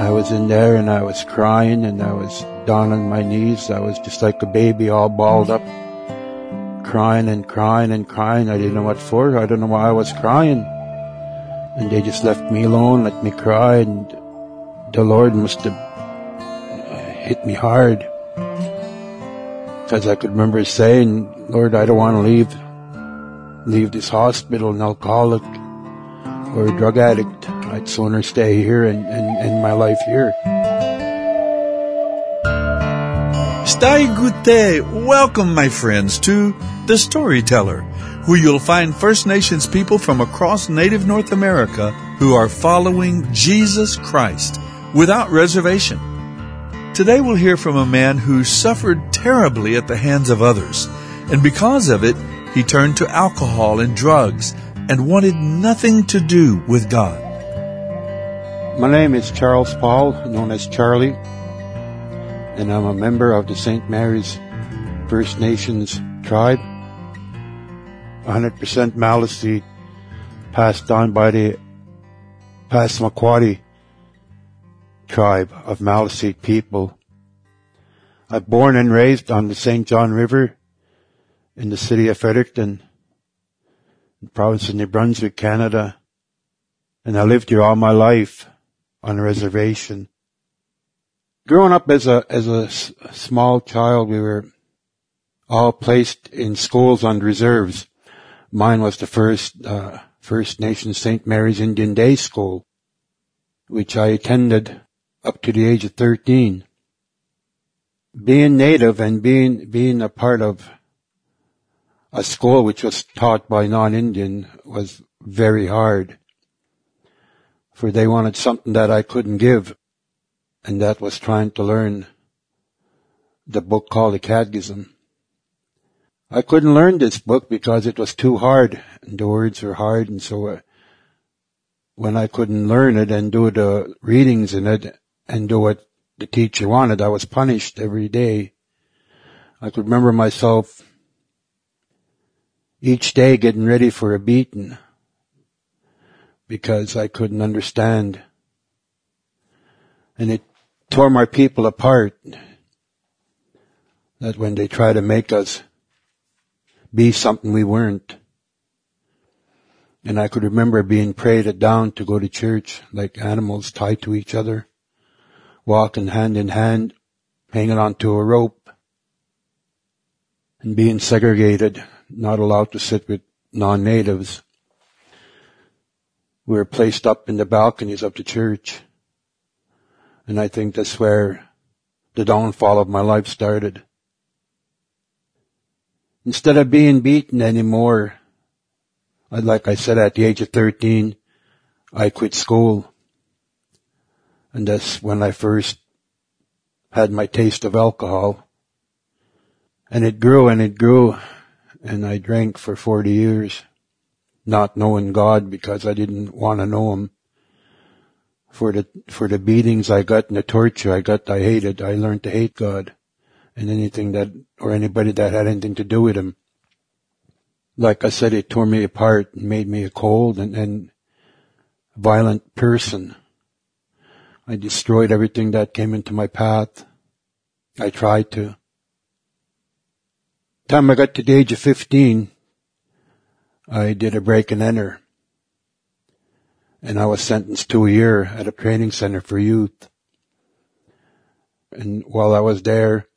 I was in there and I was crying and I was down on my knees. I was just like a baby, all balled up, crying and crying and crying. I didn't know what for. I don't know why I was crying. And they just left me alone, let me cry, and the Lord must have hit me hard. Because I could remember saying, Lord, I don't want to leave this hospital an alcoholic or a drug addict. I'd sooner stay here and end my life here. Stai Gute, welcome, my friends, to The Storyteller, where you'll find First Nations people from across Native North America who are following Jesus Christ without reservation. Today we'll hear from a man who suffered terribly at the hands of others, and because of it, he turned to alcohol and drugs and wanted nothing to do with God. My name is Charles Paul, known as Charlie, and I'm a member of the St. Mary's First Nations tribe. 100% Maliseet, passed down by the Passamaquoddy tribe of Maliseet people. I'm born and raised on the St. John River in the city of Fredericton, in the province of New Brunswick, Canada. And I lived here all my life on a reservation. Growing up as a small child, we were all placed in schools on reserves. Mine was the First Nation St. Mary's Indian Day School, which I attended up to the age of 13. Being Native and being a part of a school which was taught by non-Indian was very hard, for they wanted something that I couldn't give, and that was trying to learn the book called the Catechism. I couldn't learn this book because it was too hard, and the words were hard, and so when I couldn't learn it and do the readings in it and do what the teacher wanted, I was punished every day. I could remember myself each day getting ready for a beating because I couldn't understand. And it tore my people apart, that when they try to make us be something we weren't. And I could remember being paraded down to go to church like animals tied to each other, walking hand in hand, hanging onto a rope, and being segregated, not allowed to sit with non-natives. We were placed up in the balconies of the church, and I think that's where the downfall of my life started. Instead of being beaten anymore, like I said, at the age of 13, I quit school. And that's when I first had my taste of alcohol. And it grew and it grew, and I drank for 40 years, not knowing God because I didn't want to know Him. For the beatings I got and the torture I got, I hated. I learned to hate God and anything that, or anybody that had anything to do with Him. Like I said, it tore me apart and made me a cold and violent person. I destroyed everything that came into my path. I tried to. The time I got to the age of 15, I did a break and enter, and I was sentenced to a year at a training center for youth. And while I was there,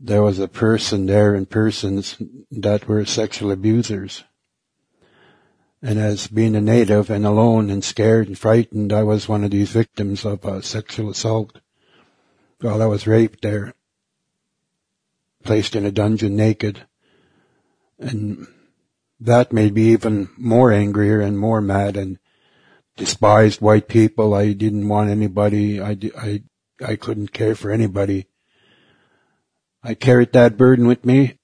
there was a person there and persons that were sexual abusers. And as being a native and alone and scared and frightened, I was one of these victims of sexual assault. Well, I was raped there, placed in a dungeon naked. And that made me even more angrier and more mad and despised white people. I didn't want anybody. I couldn't care for anybody. I carried that burden with me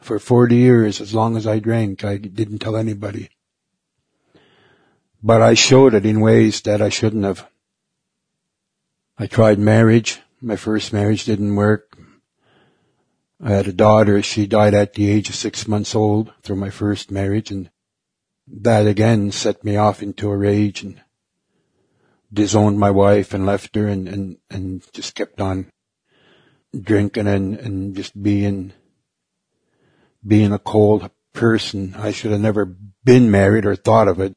for 40 years. As long as I drank, I didn't tell anybody. But I showed it in ways that I shouldn't have. I tried marriage. My first marriage didn't work. I had a daughter. She died at the age of 6 months old through my first marriage, and that again set me off into a rage and disowned my wife and left her and just kept on drinking and just being a cold person. I should have never been married or thought of it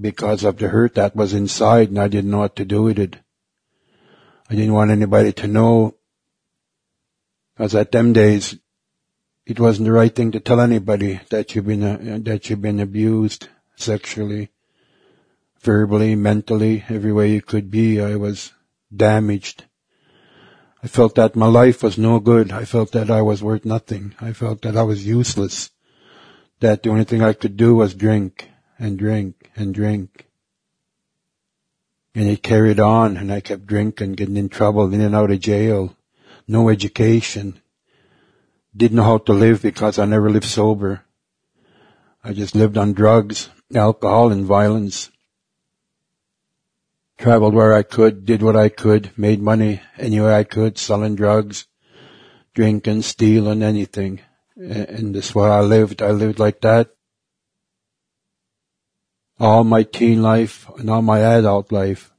because of the hurt that was inside, and I didn't know what to do with it. I didn't want anybody to know, because at them days, it wasn't the right thing to tell anybody that you've been abused sexually, verbally, mentally, every way you could be. I was damaged. I felt that my life was no good. I felt that I was worth nothing. I felt that I was useless, that the only thing I could do was drink and drink and drink. And it carried on, and I kept drinking, getting in trouble, in and out of jail, no education. Didn't know how to live because I never lived sober. I just lived on drugs, alcohol, and violence. Traveled where I could, did what I could, made money anywhere I could, selling drugs, drinking, stealing, anything. And that's where I lived. I lived like that all my teen life and all my adult life.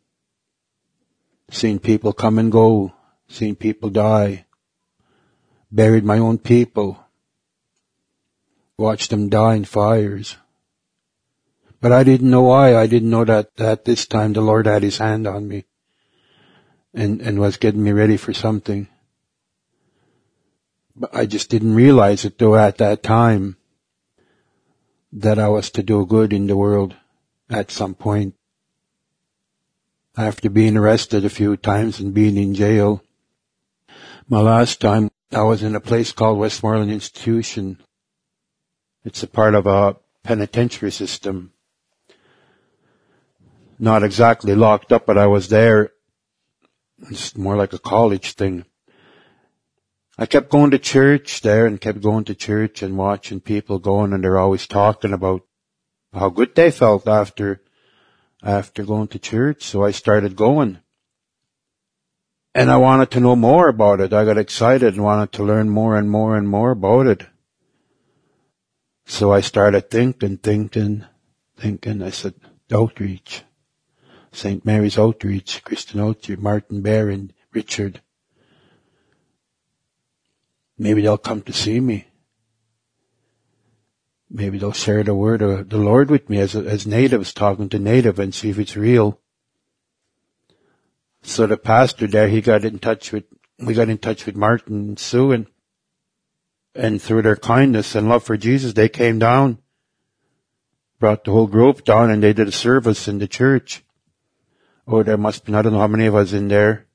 Seen people come and go, seen people die, buried my own people, watched them die in fires. But I didn't know why. I didn't know that at this time the Lord had his hand on me and was getting me ready for something. But I just didn't realize it, though, at that time, that I was to do good in the world at some point. After being arrested a few times and being in jail, my last time I was in a place called Westmoreland Institution. It's a part of a penitentiary system. Not exactly locked up, but I was there. It's more like a college thing. I kept going to church there and kept going to church and watching people going, and they're always talking about how good they felt after going to church. So I started going. And I wanted to know more about it. I got excited and wanted to learn more and more and more about it. So I started thinking. I said, outreach. St. Mary's Outreach, Christian Outreach, Martin, Barron, Richard. Maybe they'll come to see me. Maybe they'll share the word of the Lord with me as natives, talking to native, and see if it's real. So the pastor there, we got in touch with Martin and Sue, and through their kindness and love for Jesus, they came down, brought the whole group down, and they did a service in the church. Oh, there must have been, I don't know how many of us in there,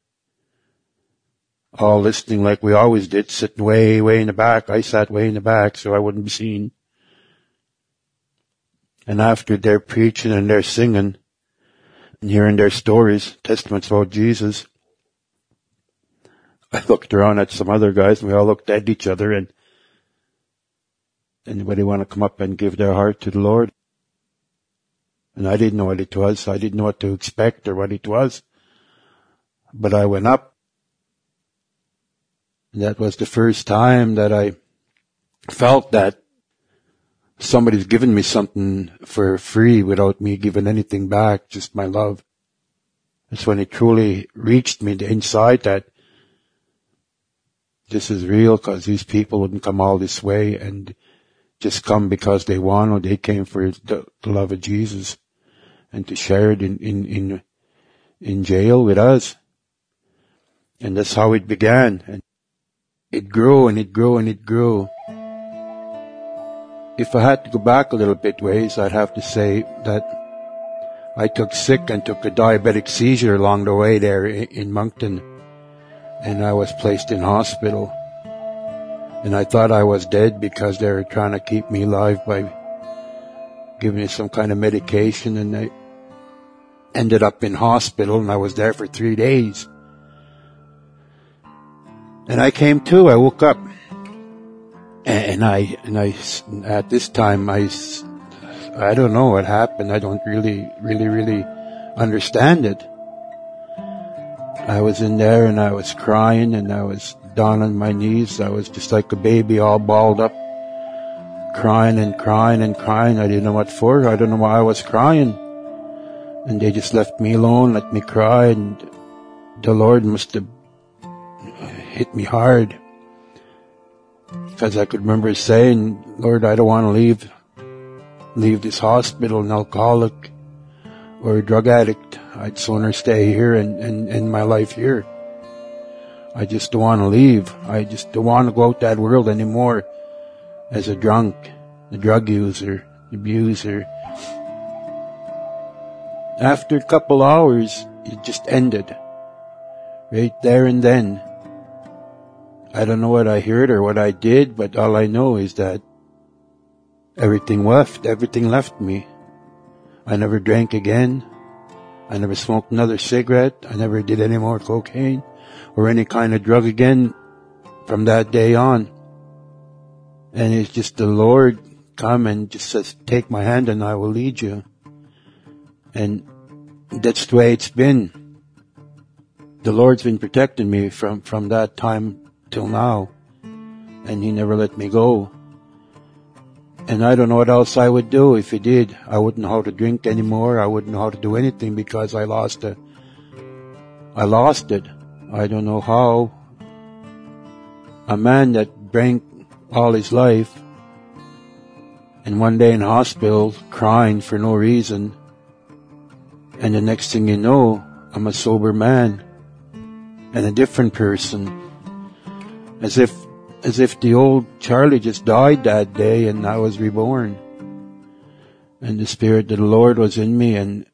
all listening like we always did, sitting way, way in the back. I sat way in the back so I wouldn't be seen. And after their preaching and their singing and hearing their stories, testaments about Jesus, I looked around at some other guys, and we all looked at each other, and anybody want to come up and give their heart to the Lord? And I didn't know what it was. I didn't know what to expect or what it was. But I went up. And that was the first time that I felt that somebody's given me something for free without me giving anything back, just my love. That's when it truly reached me inside that this is real, because these people wouldn't come all this way and just come because they want, or they came for the love of Jesus and to share it in jail with us. And that's how it began. And it grew and it grew and it grew. If I had to go back a little bit ways, I'd have to say that I took sick and took a diabetic seizure along the way there in Moncton. And I was placed in hospital. And I thought I was dead because they were trying to keep me alive by giving me some kind of medication. And I ended up in hospital, and I was there for 3 days. And I came to. I woke up, and I at this time I don't know what happened. I don't really understand it. I was in there, and I was crying, and I was down on my knees. I was just like a baby, all balled up, crying and crying and crying. I didn't know what for. I don't know why I was crying. And they just left me alone, let me cry, and the Lord must have hit me hard. Because I could remember saying, Lord, I don't want to leave this hospital an alcoholic or a drug addict. I'd sooner stay here and end my life here. I just don't want to leave. I just don't want to go out that world anymore as a drunk, a drug user, abuser. After a couple hours, it just ended. Right there and then. I don't know what I heard or what I did, but all I know is that everything left me. I never drank again. I never smoked another cigarette. I never did any more cocaine or any kind of drug again from that day on. And it's just the Lord come and just says, take my hand and I will lead you. And that's the way it's been. The Lord's been protecting me from that time till now, and He never let me go. And I don't know what else I would do if He did. I wouldn't know how to drink anymore. I wouldn't know how to do anything because I lost it. I don't know how a man that drank all his life and one day in hospital crying for no reason, and the next thing you know, I'm a sober man and a different person. As if the old Charlie just died that day and I was reborn. And the Spirit of the Lord was in me and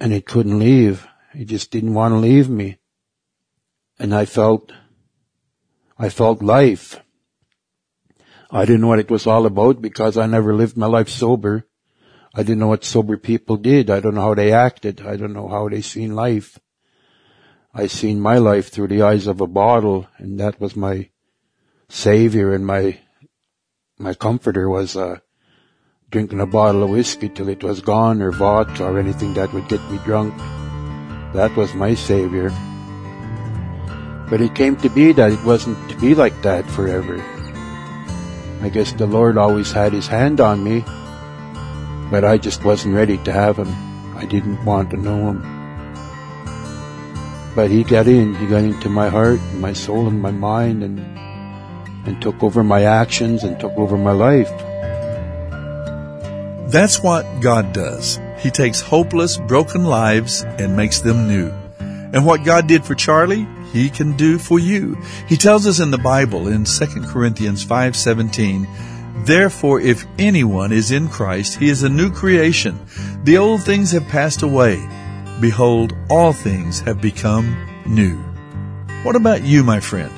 it couldn't leave. It just didn't want to leave me. And I felt life. I didn't know what it was all about because I never lived my life sober. I didn't know what sober people did. I don't know how they acted. I don't know how they seen life. I seen my life through the eyes of a bottle, and that was my savior, and my comforter was drinking a bottle of whiskey till it was gone, or vodka, or anything that would get me drunk. That was my savior. But it came to be that it wasn't to be like that forever. I guess the Lord always had His hand on me, but I just wasn't ready to have Him. I didn't want to know Him. But he got into my heart, my soul, and my mind, and took over my actions and took over my life. That's what God does. He takes hopeless, broken lives and makes them new. And what God did for Charlie, He can do for you. He tells us in the Bible in 2 Corinthians 5:17, therefore, if anyone is in Christ, he is a new creation. The old things have passed away. Behold, all things have become new. What about you, my friend?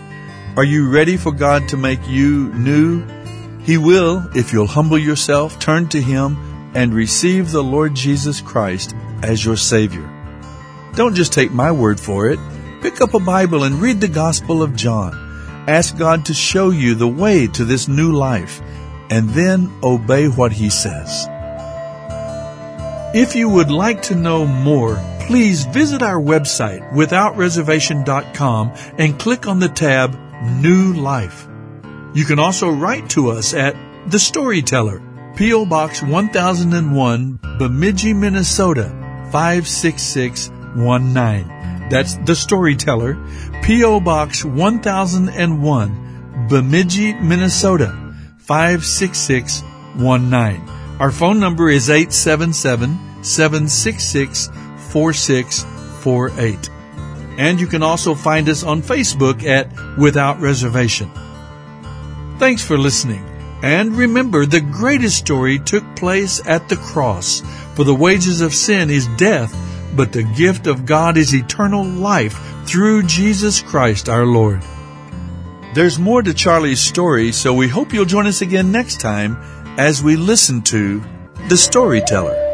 Are you ready for God to make you new? He will if you'll humble yourself, turn to Him, and receive the Lord Jesus Christ as your Savior. Don't just take my word for it. Pick up a Bible and read the Gospel of John. Ask God to show you the way to this new life, and then obey what He says. If you would like to know more, please visit our website, withoutreservation.com, and click on the tab, New Life. You can also write to us at The Storyteller, P.O. Box 1001, Bemidji, Minnesota, 56619. That's The Storyteller, P.O. Box 1001, Bemidji, Minnesota, 56619. Our phone number is 877-766-4648. And you can also find us on Facebook at Without Reservation. Thanks for listening. And remember, the greatest story took place at the cross. For the wages of sin is death, but the gift of God is eternal life through Jesus Christ our Lord. There's more to Charlie's story, so we hope you'll join us again next time as we listen to The Storyteller.